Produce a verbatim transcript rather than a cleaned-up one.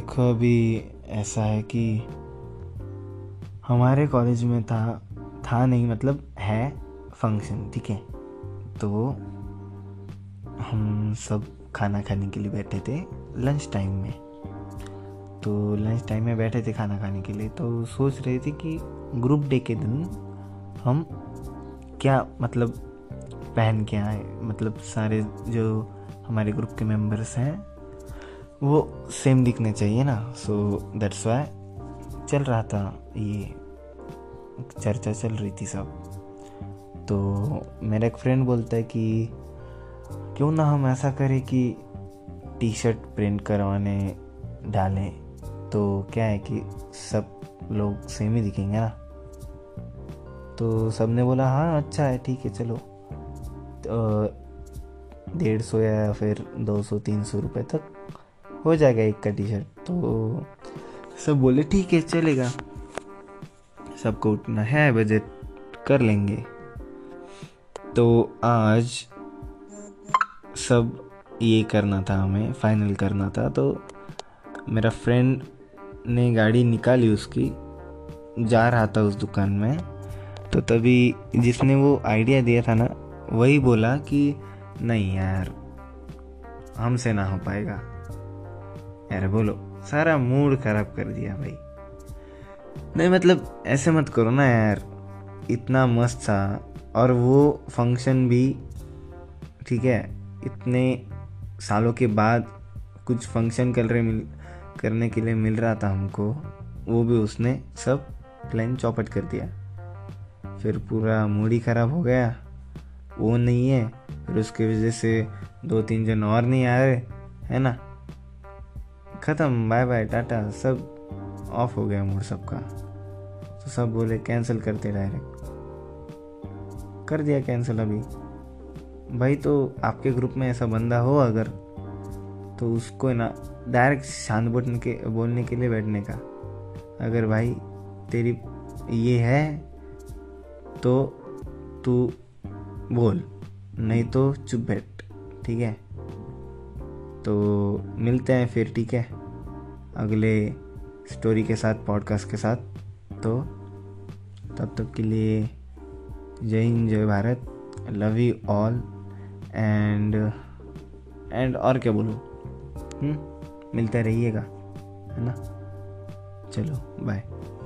देखो अभी ऐसा है कि हमारे कॉलेज में था था नहीं मतलब है फंक्शन, ठीक है। तो हम सब खाना खाने के लिए बैठे थे लंच टाइम में। तो लंच टाइम में बैठे थे खाना खाने के लिए, तो सोच रहे थे कि ग्रुप डे के दिन हम क्या मतलब पहन के आए, मतलब सारे जो हमारे ग्रुप के मेंबर्स हैं वो सेम दिखने चाहिए ना। सो दैट्स वाई चल रहा था, ये चर्चा चल रही थी सब। तो मेरा एक फ्रेंड बोलता है कि क्यों ना हम ऐसा करें कि टी शर्ट प्रिंट करवाने डालें, तो क्या है कि सब लोग सेम ही दिखेंगे ना। तो सब ने बोला हाँ अच्छा है, ठीक है चलो। तो डेढ़ सौ या फिर दो सौ तीन सौ रुपये तक हो जाएगा एक का टी शर्ट। तो सब बोले ठीक है चलेगा, सबको उतना है बजट, कर लेंगे। तो आज सब ये करना था, हमें फाइनल करना था। तो मेरा फ्रेंड ने गाड़ी निकाली, उसकी जा रहा था उस दुकान में। तो तभी जिसने वो आइडिया दिया था ना, वही बोला कि नहीं यार हमसे ना हो पाएगा। यार बोलो सारा मूड खराब कर दिया भाई। नहीं मतलब ऐसे मत करो ना यार, इतना मस्त था और वो फंक्शन भी, ठीक है इतने सालों के बाद कुछ फंक्शन कर रहे मिल करने के लिए मिल रहा था हमको, वो भी उसने सब प्लान चौपट कर दिया। फिर पूरा मूड ही ख़राब हो गया, वो नहीं है, फिर उसके वजह से दो तीन जन और नहीं आ रहे है ना। ख़त्म, बाय बाय टाटा, सब ऑफ हो गया मूड सबका। तो सब बोले कैंसिल करते, डायरेक्ट कर दिया कैंसिल। अभी भाई तो आपके ग्रुप में ऐसा बंदा हो अगर, तो उसको ना डायरेक्ट शांत बोलने के बोलने के लिए बैठने का। अगर भाई तेरी ये है तो तू बोल, नहीं तो चुप बैठ, ठीक है। तो मिलते हैं फिर, ठीक है, अगले स्टोरी के साथ, पॉडकास्ट के साथ। तो तब तक के लिए जय हिंद जय Bharat, love you all and and और क्या बोलूँ, मिलते रहिएगा है ना। चलो बाय।